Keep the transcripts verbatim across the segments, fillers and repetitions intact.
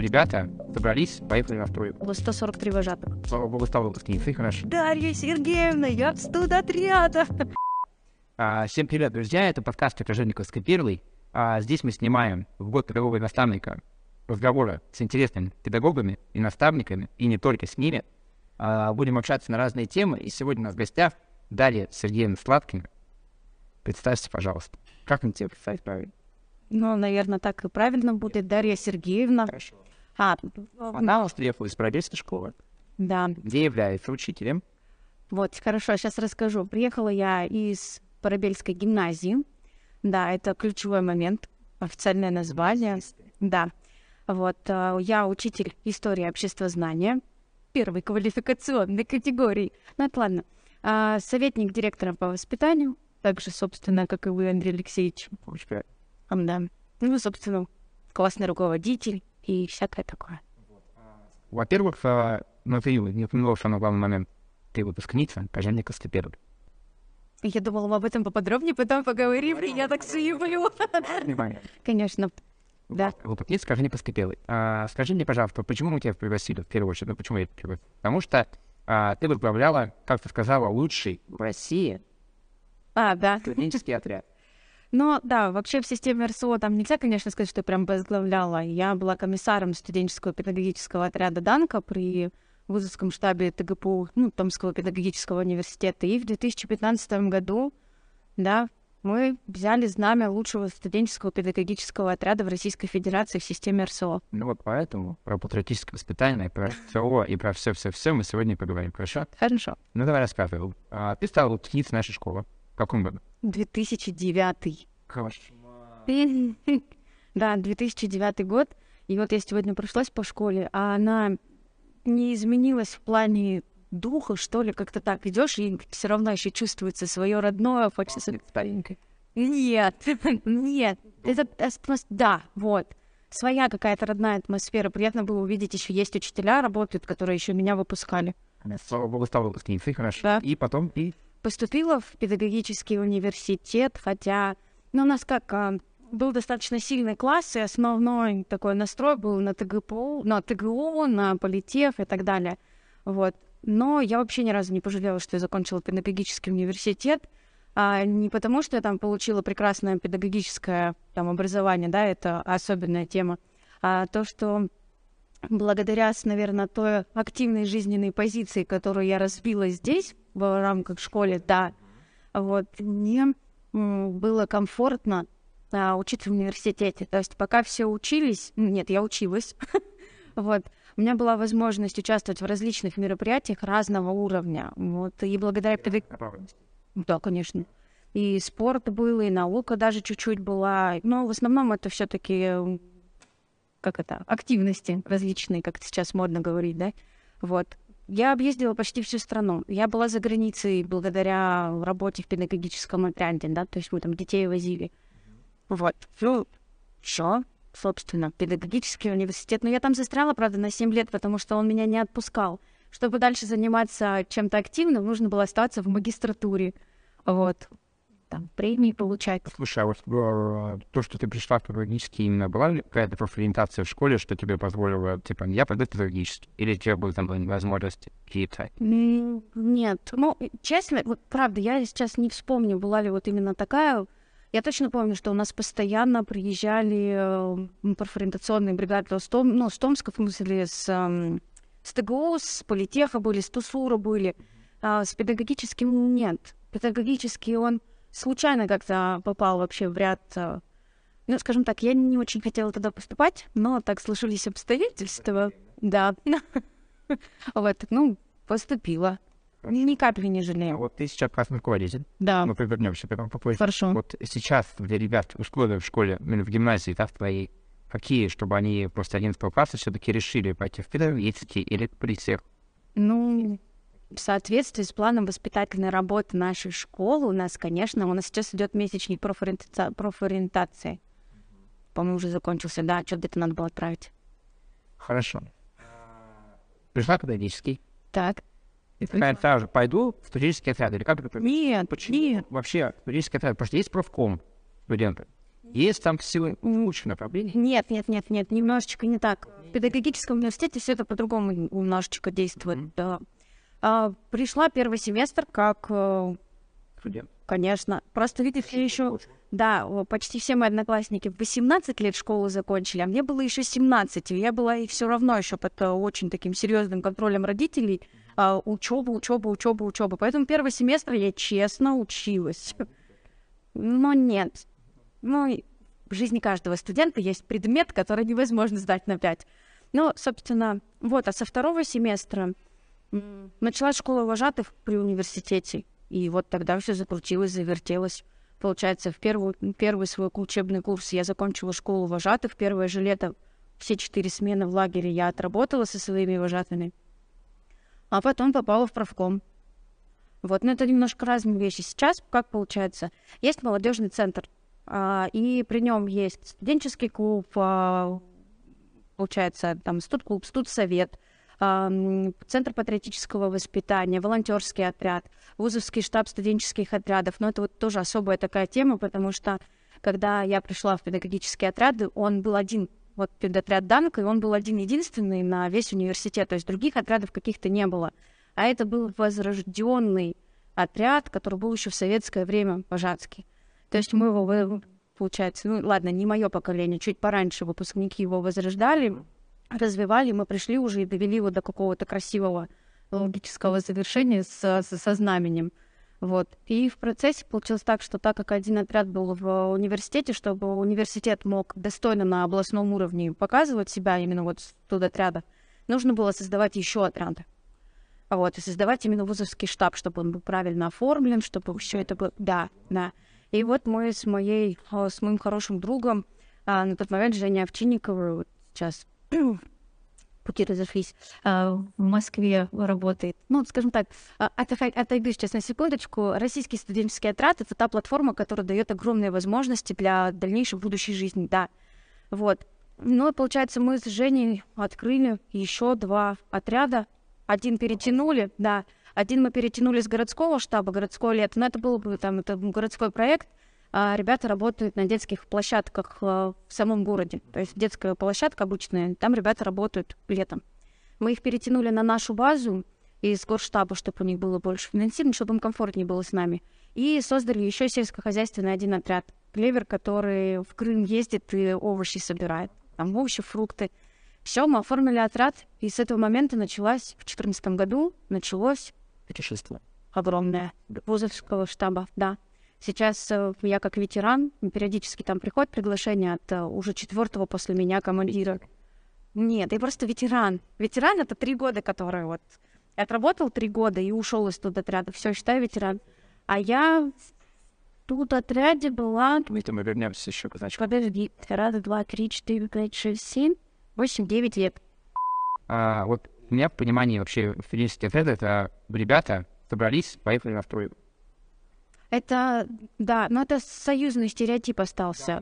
ребята собрались, поехали на стройку. Было сто сорок три вожатых. Слава богу, стало выпускницы, хорошо. Дарья Сергеевна, я в студотряда. А, всем привет, друзья, это подкаст «Кожевниковской Первой». А, здесь мы снимаем в год педагога и наставника разговоры с интересными педагогами и наставниками, и не только с ними. А, будем общаться на разные темы, и сегодня у нас в гостях Дарья Сергеевна Сладкина. Представься, пожалуйста. Как мне тебя представить правильно? Ну, наверное, так и правильно будет. Дарья Сергеевна. Хорошо. А, Она уехала из Парабельской школы. Да. Где является учителем. Вот, хорошо, сейчас расскажу. Приехала я из Парабельской гимназии. Да, это ключевой момент, официальное название. Да. Вот, я учитель истории и обществознания первой квалификационной категории. Ну, это ладно. Советник директора по воспитанию, так же, собственно, как и вы, Андрей Алексеевич. Да. Ну, собственно, классный руководитель и всякое такое. Во-первых, ну, ты не упомянула, что на главный момент ты выпускница Кожевниковской Первой. Я думала, мы об этом поподробнее потом поговорим, и я так суеплю. Внимание. Конечно. Да. Выпускница Кожевниковской Первой. А, скажи мне, пожалуйста, почему мы тебя пригласили в первую очередь? Ну, почему я тебя? Потому что а, ты возглавляла, как ты сказала, лучший в России. А, да. Студенческий отряд. Но да, вообще в системе эр эс о там нельзя, конечно, сказать, что я прям возглавляла. Я была комиссаром студенческого педагогического отряда «Данко» при вузовском штабе тэ гэ пэ у, ну, Томского педагогического университета. И в две тысячи пятнадцатом году, да, мы взяли знамя лучшего студенческого педагогического отряда в Российской Федерации в системе эр эс о. Ну вот поэтому про патриотическое воспитание, про эр эс о и про все-все-все мы сегодня поговорим, хорошо? Хорошо. Ну давай рассказывай. Ты стала выпускницей нашей школы. В каком году? две тысячи девятый. Кошмар. Да, две тысячи девятый год. И вот я сегодня прошлась по школе, а она не изменилась в плане духа, что ли, как-то так идешь, и все равно еще чувствуется свое родное, хочется... Старенькой. Нет, нет. Это, да, вот. Своя какая-то родная атмосфера. Приятно было увидеть, еще есть учителя, работают, которые еще меня выпускали. Слава богу, стала выпускницей, хорошо. Да. И потом... и поступила в педагогический университет, хотя, ну, у нас как, а, был достаточно сильный класс, и основной такой настрой был на тэ гэ пэ у, на тэ гэ о, на политех и так далее. Вот. Но я вообще ни разу не пожалела, что я закончила педагогический университет, а не потому, что я там получила прекрасное педагогическое там, образование, да, это особенная тема, а то, что благодаря, наверное, той активной жизненной позиции, которую я разбила здесь, в рамках школы, да, вот, мне было комфортно а, учиться в университете. То есть пока все учились, нет, я училась, вот, у меня была возможность участвовать в различных мероприятиях разного уровня, вот, и благодаря педагогике... Да, конечно. И спорт был, и наука даже чуть-чуть была, но в основном это все-таки, как это, активности различные, как сейчас модно говорить, да, вот. Я объездила почти всю страну. Я была за границей благодаря работе в педагогическом отряде, да, то есть мы там детей возили. Вот. Ну, всё, собственно, педагогический университет. Но я там застряла, правда, на семь лет, потому что он меня не отпускал. Чтобы дальше заниматься чем-то активным, нужно было оставаться в магистратуре. Вот. Там премии получать. Слушай, а вот то, что ты пришла в педагогический, именно была ли какая-то профориентация в школе, что тебе позволило, типа, я пойду в педагогический? Или у тебя были там возможности какие-то? Нет. Ну, честно, вот правда, я сейчас не вспомню, была ли вот именно такая. Я точно помню, что у нас постоянно приезжали профориентационные бригады с, Том, ну, с Томска, в смысле, с, с тэ гэ о, с политеха были, с ТУСУРа были. А с педагогическим нет. Педагогический он... случайно как-то попал вообще в ряд... Ну, скажем так, я не очень хотела туда поступать, но так сложились обстоятельства. Да. Вот, ну, поступила. Ни капли не жалею. Вот ты сейчас классный руководитель. Да. Мы повернёмся потом попозже. Хорошо. Вот сейчас для ребят условия в школе, в гимназии, да, в твоей, какие, чтобы они после одиннадцатого класса все таки решили пойти в педагогический или в политех? Ну... В соответствии с планом воспитательной работы нашей школы у нас, конечно, у нас сейчас идет месячник профориентации. профориентации. По-моему, уже закончился, да, что где-то надо было отправить. Хорошо. Пришла педагогический. Так. И такая сразу же, пойду в студенческий отряд, или как это? Нет, почему? Нет. Вообще, студенческий отряд, потому что есть профком студенты. Есть там всего лучше направление? Нет, нет, нет, нет, немножечко не так. В педагогическом университете все это по-другому немножечко действует. Mm-hmm. Да. А, пришла первый семестр как... Студент. Конечно. Просто, видите, еще... Да, почти все мои одноклассники в восемнадцать лет школу закончили, а мне было еще семнадцать, и я была и все равно еще под очень таким серьезным контролем родителей. А, учеба, учеба, учеба, учеба. Поэтому первый семестр я честно училась. Но нет. Ну, в жизни каждого студента есть предмет, который невозможно сдать на пять. Ну, собственно, вот, а со второго семестра началась школа вожатых при университете. И вот тогда все закрутилось, завертелось. Получается, в первую, первый свой учебный курс я закончила школу вожатых. Первое же лето все четыре смены в лагере я отработала со своими вожатыми. А потом попала в правком. Вот, но это немножко разные вещи. Сейчас, как получается, есть молодежный центр. Uh, и при нем есть студенческий клуб, uh, получается, там студклуб, студсовет, uh, центр патриотического воспитания, волонтерский отряд, вузовский штаб студенческих отрядов. Но это вот тоже особая такая тема, потому что когда я пришла в педагогические отряды, он был один, вот педотряд Данко, и он был один-единственный на весь университет, то есть других отрядов каких-то не было. А это был возрожденный отряд, который был еще в советское время вожатский. То есть мы его, получается, ну ладно, не мое поколение, чуть пораньше выпускники его возрождали, развивали, мы пришли уже и довели его до какого-то красивого логического завершения со, со, со знаменем. Вот. И в процессе получилось так, что так как один отряд был в университете, чтобы университет мог достойно на областном уровне показывать себя именно вот с студотряда, нужно было создавать еще отряды. Вот, и создавать именно вузовский штаб, чтобы он был правильно оформлен, чтобы все это было... Да, да. И вот мы с, моей, с моим хорошим другом, а, на тот момент Женя Овчинникова, вот сейчас пути разошлись, а, в Москве работает. Ну, скажем так, отойду сейчас на секундочку. Российский студенческий отряд — это та платформа, которая дает огромные возможности для дальнейшей будущей жизни, да. Вот. Ну, и получается, мы с Женей открыли еще два отряда. Один перетянули, да. Один мы перетянули с городского штаба, городское лето, но это был бы там это городской проект. А ребята работают на детских площадках в самом городе. То есть детская площадка обычная, там ребята работают летом. Мы их перетянули на нашу базу из горштаба, чтобы у них было больше финансирования, чтобы им комфортнее было с нами. И создали еще сельскохозяйственный один отряд. Клевер, который в Крым ездит и овощи собирает. Там овощи, фрукты. Все, мы оформили отряд, и с этого момента началась, в две тысячи четырнадцатом году началось... Путешествие. Огромное. Вузовского штаба, да. Сейчас я как ветеран, периодически там приходит приглашение от уже четвертого после меня командира. Нет, я просто ветеран. Ветеран — это три года, который вот... Отработал три года и ушел из студотряда. Все, считаю, ветеран. А я в студотряде была... Видите, мы вернемся еще к значку. Подожди. Раз, два, три, четыре, пять, шесть, семь, восемь, девять лет. А, вот... У меня в понимании вообще физический отряд — это ребята собрались, поехали на стройку. Это, да, но это союзный стереотип остался.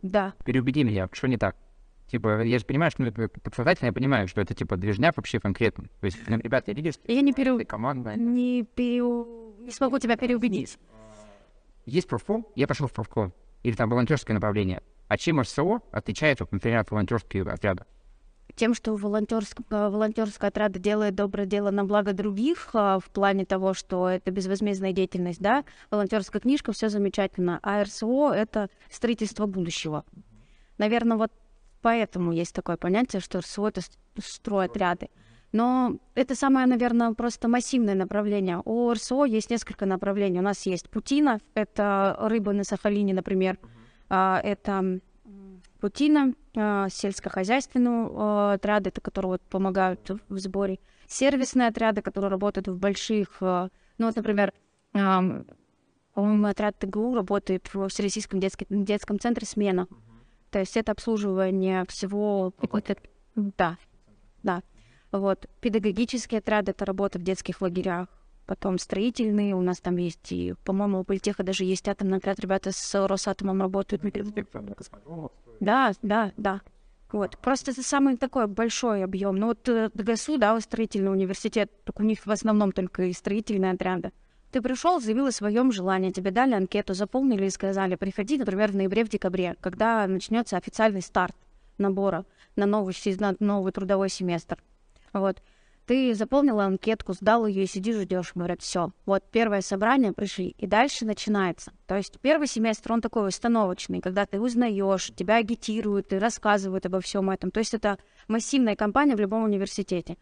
Да. Да. Переубеди меня, что не так? Типа, я же понимаю, что, ну, подсознательно я понимаю, что это типа движняк вообще конкретно. То есть, ну, ребята, лидерские, я не переу... команда. Не, переу... не смогу тебя переубедить. Есть профком, я пошел в профком. Или там волонтерское направление. А чем РСО отличается, например, от волонтерского отряда? Тем, что волонтерская отряда делает доброе дело на благо других, в плане того, что это безвозмездная деятельность, да, волонтерская книжка, все замечательно, а РСО — это строительство будущего. Наверное, вот поэтому есть такое понятие, что РСО — это стройотряды. Но это самое, наверное, просто массивное направление. У РСО есть несколько направлений. У нас есть путина, это рыба на Сахалине, например, это... Путина, э, сельскохозяйственные э, отряды, которые вот, помогают в сборе, сервисные отряды, которые работают в больших, э, ну вот, например, э, по-моему, отряд ТГУ работает в Всероссийском детском, детском центре «Смена». Mm-hmm. То есть это обслуживание всего... Какой-то... Да, да. Вот. Педагогические отряды — это работа в детских лагерях. Потом строительные, у нас там есть, и, по-моему, у Политеха даже есть атомный отряд, ребята с Росатомом работают. Да, да, да. Вот. Просто это самый такой большой объем. Ну вот ДГСУ, да, строительный университет, так у них в основном только и строительные отряды. Ты пришел, заявил о своем желании, тебе дали анкету, заполнили и сказали, приходи, например, в ноябре-декабре, когда начнется официальный старт набора на новый, на новый трудовой семестр. Вот. Ты заполнила анкетку, сдал ее и сидишь, ждешь. Говорят, все, вот первое собрание, пришли. И дальше начинается. То есть первый семестр, он такой установочный, когда ты узнаешь, тебя агитируют и рассказывают обо всем этом. То есть это массивная кампания в любом университете.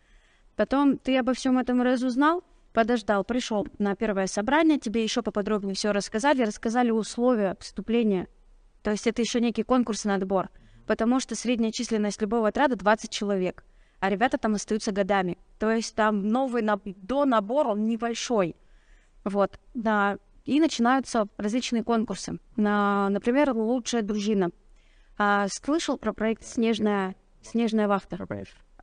Потом ты обо всем этом разузнал, подождал, пришел на первое собрание, тебе еще поподробнее все рассказали, рассказали условия поступления. То есть это еще некий конкурсный отбор, потому что средняя численность любого отряда двадцать человек. А ребята там остаются годами. То есть там новый наб... до набор, он небольшой. Вот, да. И начинаются различные конкурсы. На... Например, лучшая дружина. А, слышал про проект «Снежная, Снежная вахта»?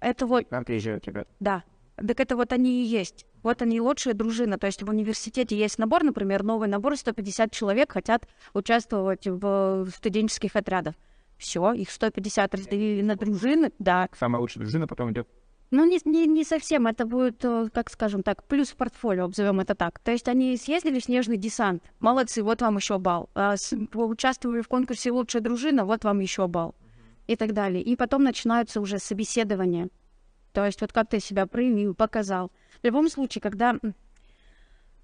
Это вот... Нам приезжают ребята. Да. Так это вот они и есть. Вот они и лучшая дружина. То есть в университете есть набор, например, новый набор, сто пятьдесят человек хотят участвовать в студенческих отрядах. Все, их сто пятьдесят разделили на дружины, да. Самая лучшая дружина потом идет. Ну, не, не, не совсем, это будет, как скажем так, плюс в портфолио, обзовем это так. То есть они съездили в снежный десант, молодцы, вот вам еще балл. А, с, участвовали в конкурсе «Лучшая дружина», вот вам еще балл. И так далее. И потом начинаются уже собеседования. То есть вот как ты себя проявил, показал. В любом случае, когда...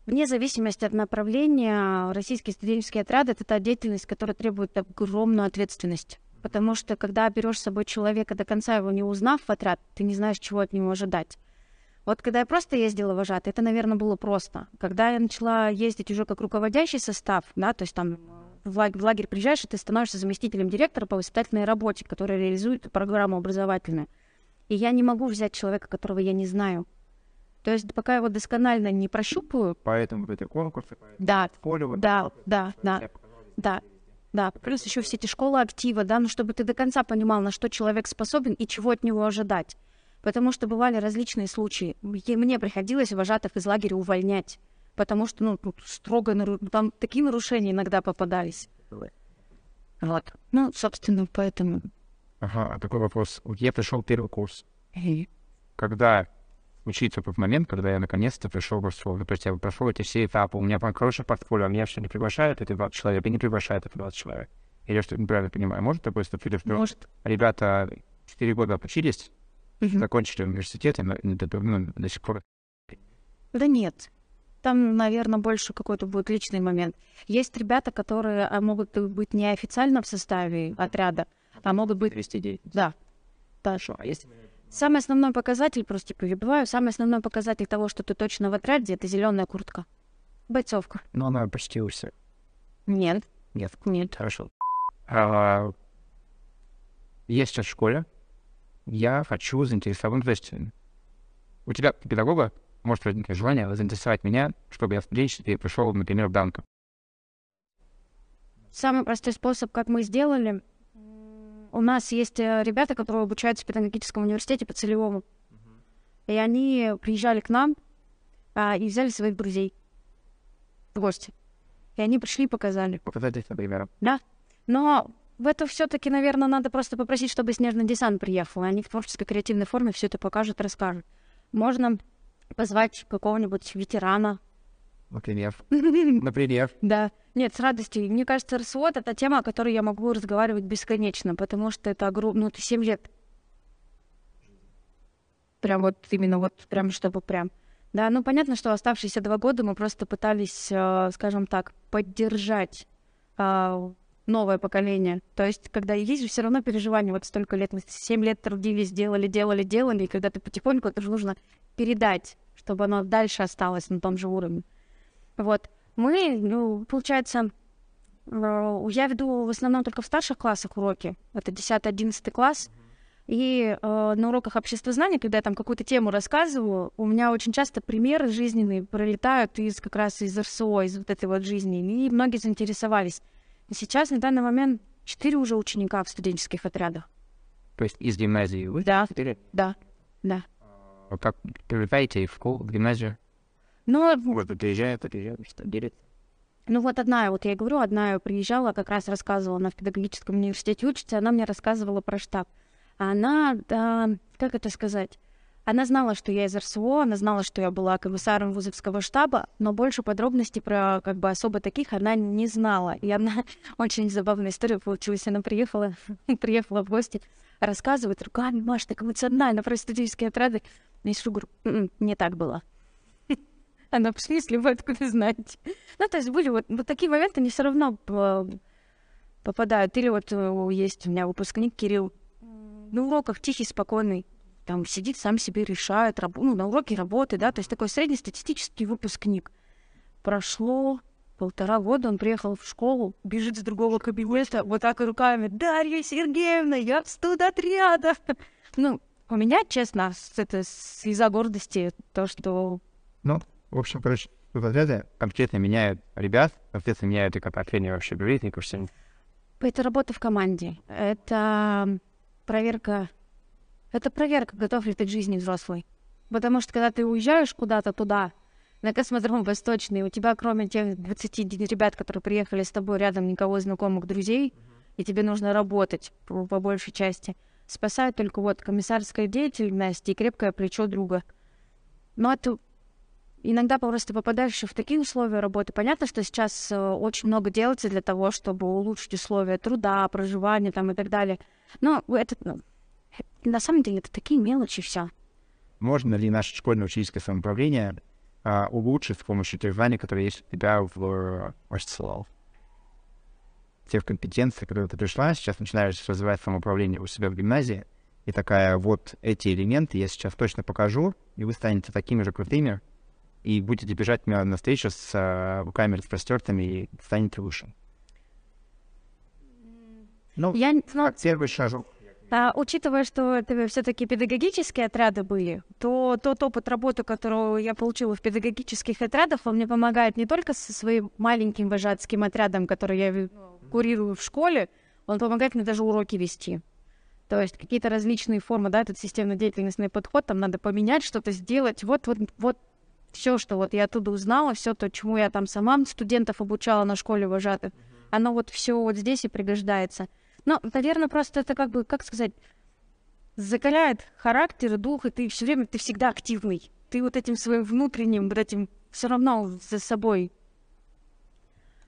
Вне зависимости от направления, российские студенческие отряды — это та деятельность, которая требует огромную ответственность. Потому что, когда берешь с собой человека, до конца его не узнав в отряд, ты не знаешь, чего от него ожидать. Вот когда я просто ездила вожатой, это, наверное, было просто. Когда я начала ездить уже как руководящий состав, да, то есть там в лагерь приезжаешь, и ты становишься заместителем директора по воспитательной работе, который реализует программу образовательную. И я не могу взять человека, которого я не знаю. То есть пока его досконально не прощупаю... Поэтому это конкурсы, поэтому да, поле, да, конкурсы, да, да, да, да. Плюс еще все эти школы актива, да, ну чтобы ты до конца понимал, на что человек способен и чего от него ожидать. Потому что бывали различные случаи. Мне приходилось вожатых из лагеря увольнять, потому что, ну, тут строго, там такие нарушения иногда попадались. Вот. Ну, собственно, поэтому... Ага, а такой вопрос. Я пришел первый курс. Когда... учиться в тот момент, когда я наконец-то пришел в РСО. То есть я прошел эти все этапы, у меня хорошее портфолио, а меня все не приглашают, это двадцать человек, и не приглашают, это двадцать человек. Я что-то неправильно понимаю. Может такое случиться? Может. Ребята четыре года обучились, угу. Закончили университет, и ну, до сих пор... Да нет. Там, наверное, больше какой-то будет личный момент. Есть ребята, которые могут быть не официально в составе отряда, а могут быть... двести девять. Да. Да. Хорошо. А если... Самый основной показатель, просто перебиваю, самый основной показатель того, что ты точно в отряде, это зеленая куртка. Бойцовка. Но она почти у всех. Нет. Нет. Нет. Хорошо. А, есть сейчас в школе. Я хочу заинтересовать. То есть у тебя, педагога, может возникнуть желание заинтересовать меня, чтобы я в студенчестве пришел, например, в Данко. Самый простой способ, как мы сделали... У нас есть ребята, которые обучаются в педагогическом университете по целевому. Uh-huh. И они приезжали к нам а, и взяли своих друзей в гости. И они пришли и показали. Показали, например. Да. Но в это все-таки, наверное, надо просто попросить, чтобы «Снежный десант» приехал. И они в творческой креативной форме все это покажут, расскажут. Можно позвать какого-нибудь ветерана. Например. Например. Да. Нет, с радостью. Мне кажется, РСО — это тема, о которой я могу разговаривать бесконечно, потому что это огромно... Ну, это семь лет. Прям вот именно вот, прям чтобы прям. Да, ну, понятно, что оставшиеся два года мы просто пытались, скажем так, поддержать новое поколение. То есть, когда есть же все равно переживания, вот столько лет, мы семь лет трудились, делали, делали, делали, и когда ты потихоньку, это же нужно передать, чтобы оно дальше осталось на том же уровне. Вот. Мы, ну, получается, я веду в основном только в старших классах уроки. Это десятый-одиннадцатый класс. И э, на уроках обществознания, когда я там какую-то тему рассказываю, у меня очень часто примеры жизненные пролетают из, как раз из РСО, из вот этой вот жизни. И многие заинтересовались. И сейчас, на данный момент, четыре уже ученика в студенческих отрядах. То есть из гимназии вы? Да. четыре? Да. Да. А как привлекаете в школу, в гимназию? Но... Вот приезжает, приезжает, что делит. Ну вот одна, вот я говорю, одна приезжала, как раз рассказывала, она в педагогическом университете учится, она мне рассказывала про штаб. Она, да, как это сказать, Она знала, что я из эр эс о, она знала, что я была комиссаром вузовского штаба, но больше подробностей про как бы особо таких она не знала. И она очень забавная история получилась. Она приехала, приехала в гости, рассказывает руками, Маш, так эмоционально про студенческие отряды. И я говорю, м-м, не так было. Она пришла, если вы откуда знаете. Ну, то есть были вот, вот такие моменты, они все равно попадают. Или вот есть у меня выпускник Кирилл, на уроках тихий, спокойный. Там сидит, сам себе решает, раб... ну, на уроке работы, да, то есть такой среднестатистический выпускник. Прошло полтора года, он приехал в школу, бежит с другого кабинета, вот так и руками, Дарья Сергеевна, я в студотряда. Ну, у меня, честно, это слеза гордости, то, что... Ну, в общем, короче, студотряды конкретно меняют ребят, конкретно меняют и как отношение вообще бюллетников. Это работа в команде, это проверка... Это проверка, готов ли ты к жизни взрослый. Потому что, когда ты уезжаешь куда-то туда, на космодром Восточный, у тебя, кроме тех двадцати ребят, которые приехали с тобой, рядом никого знакомых, друзей, и тебе нужно работать по, по большей части, спасает только вот комиссарская деятельность и крепкое плечо друга. Но это... Иногда просто попадаешь в такие условия работы. Понятно, что сейчас очень много делается для того, чтобы улучшить условия труда, проживания там, и так далее. Но это... На самом деле это такие мелочи все. Можно ли наше школьное учительское самоуправление а, улучшить с помощью тех знаний, которые есть у тебя в эр эс о? Те компетенции, которые ты пришла, сейчас начинаешь развивать самоуправление у себя в гимназии, и такая вот эти элементы я сейчас точно покажу, и вы станете такими же крутыми, и будете бежать меня на встречу с а, руками распростертыми, и станете лучше. Ну, я... первый шажок. А, учитывая, что это все-таки педагогические отряды были, то тот опыт работы, которую я получила в педагогических отрядах, он мне помогает не только со своим маленьким вожатским отрядом, который я курирую в школе, он помогает мне даже уроки вести. То есть какие-то различные формы, да, этот системно-деятельностный подход, там надо поменять, что-то сделать. Вот, вот, вот все, что вот я оттуда узнала, все то, чему я там сама студентов обучала на школе вожатых, оно вот все вот здесь и пригождается. Ну, наверное, просто это как бы, как сказать, закаляет характер, дух, и ты все время, ты всегда активный. Ты вот этим своим внутренним, вот этим все равно за собой.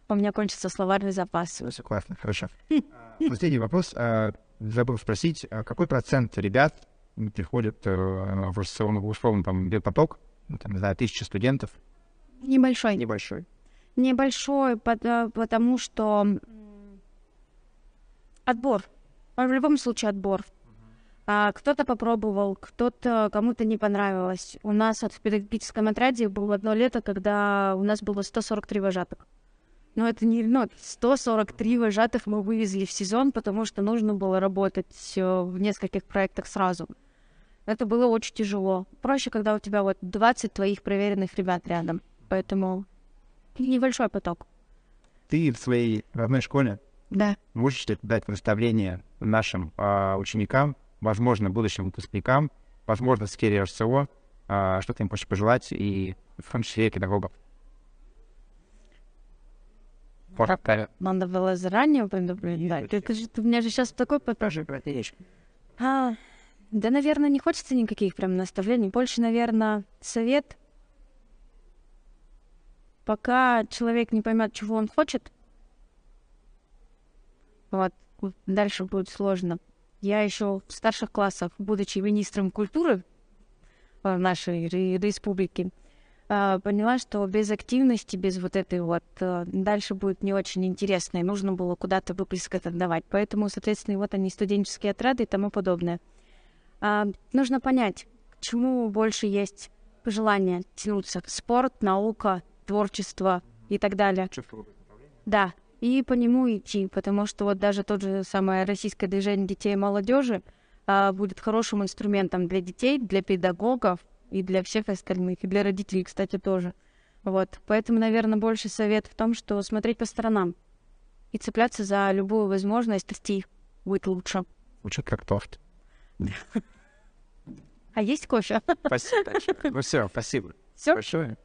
У меня кончится словарный запас. Все классно, хорошо. Последний вопрос. Забыл спросить, какой процент ребят приходит в условно там поток, там, не знаю, тысяча студентов? Небольшой. Небольшой. Небольшой, потому что... Отбор. В любом случае отбор. А, кто-то попробовал, кто-то, кому-то не понравилось. У нас вот в педагогическом отряде было одно лето, когда у нас было сто сорок три вожатых. Но это не... Ну, сто сорок три вожатых мы вывезли в сезон, потому что нужно было работать в нескольких проектах сразу. Это было очень тяжело. Проще, когда у тебя вот двадцать твоих проверенных ребят рядом. Поэтому небольшой поток. Ты в своей родной школе? Да. Можешь ли дать наставление нашим а, ученикам, возможно, будущим выпускникам, возможно, в сфере эр эс о, а, что ты им хочешь пожелать, и в том числе педагогов? Надо было заранее предупреждать. У меня же сейчас такой подпрошек. Да, наверное, не хочется никаких прям наставлений. Больше, наверное, совет. Пока человек не поймет, чего он хочет, вот, дальше будет сложно. Я еще в старших классах, будучи министром культуры в нашей республике, поняла, что без активности, без вот этой вот, дальше будет не очень интересно, и нужно было куда-то выплеск отдавать. Поэтому, соответственно, вот они, студенческие отряды и тому подобное. Нужно понять, к чему больше есть пожелание тянуться. Спорт, наука, творчество и так далее. Да. И по нему идти, потому что вот даже тот же самое российское движение детей и молодежи а, будет хорошим инструментом для детей, для педагогов и для всех остальных, и для родителей, кстати, тоже. Вот. Поэтому, наверное, больше совет в том, что смотреть по сторонам и цепляться за любую возможность идти будет лучше. Лучше как торт. А есть кофе? Спасибо. Ну все, спасибо. Все?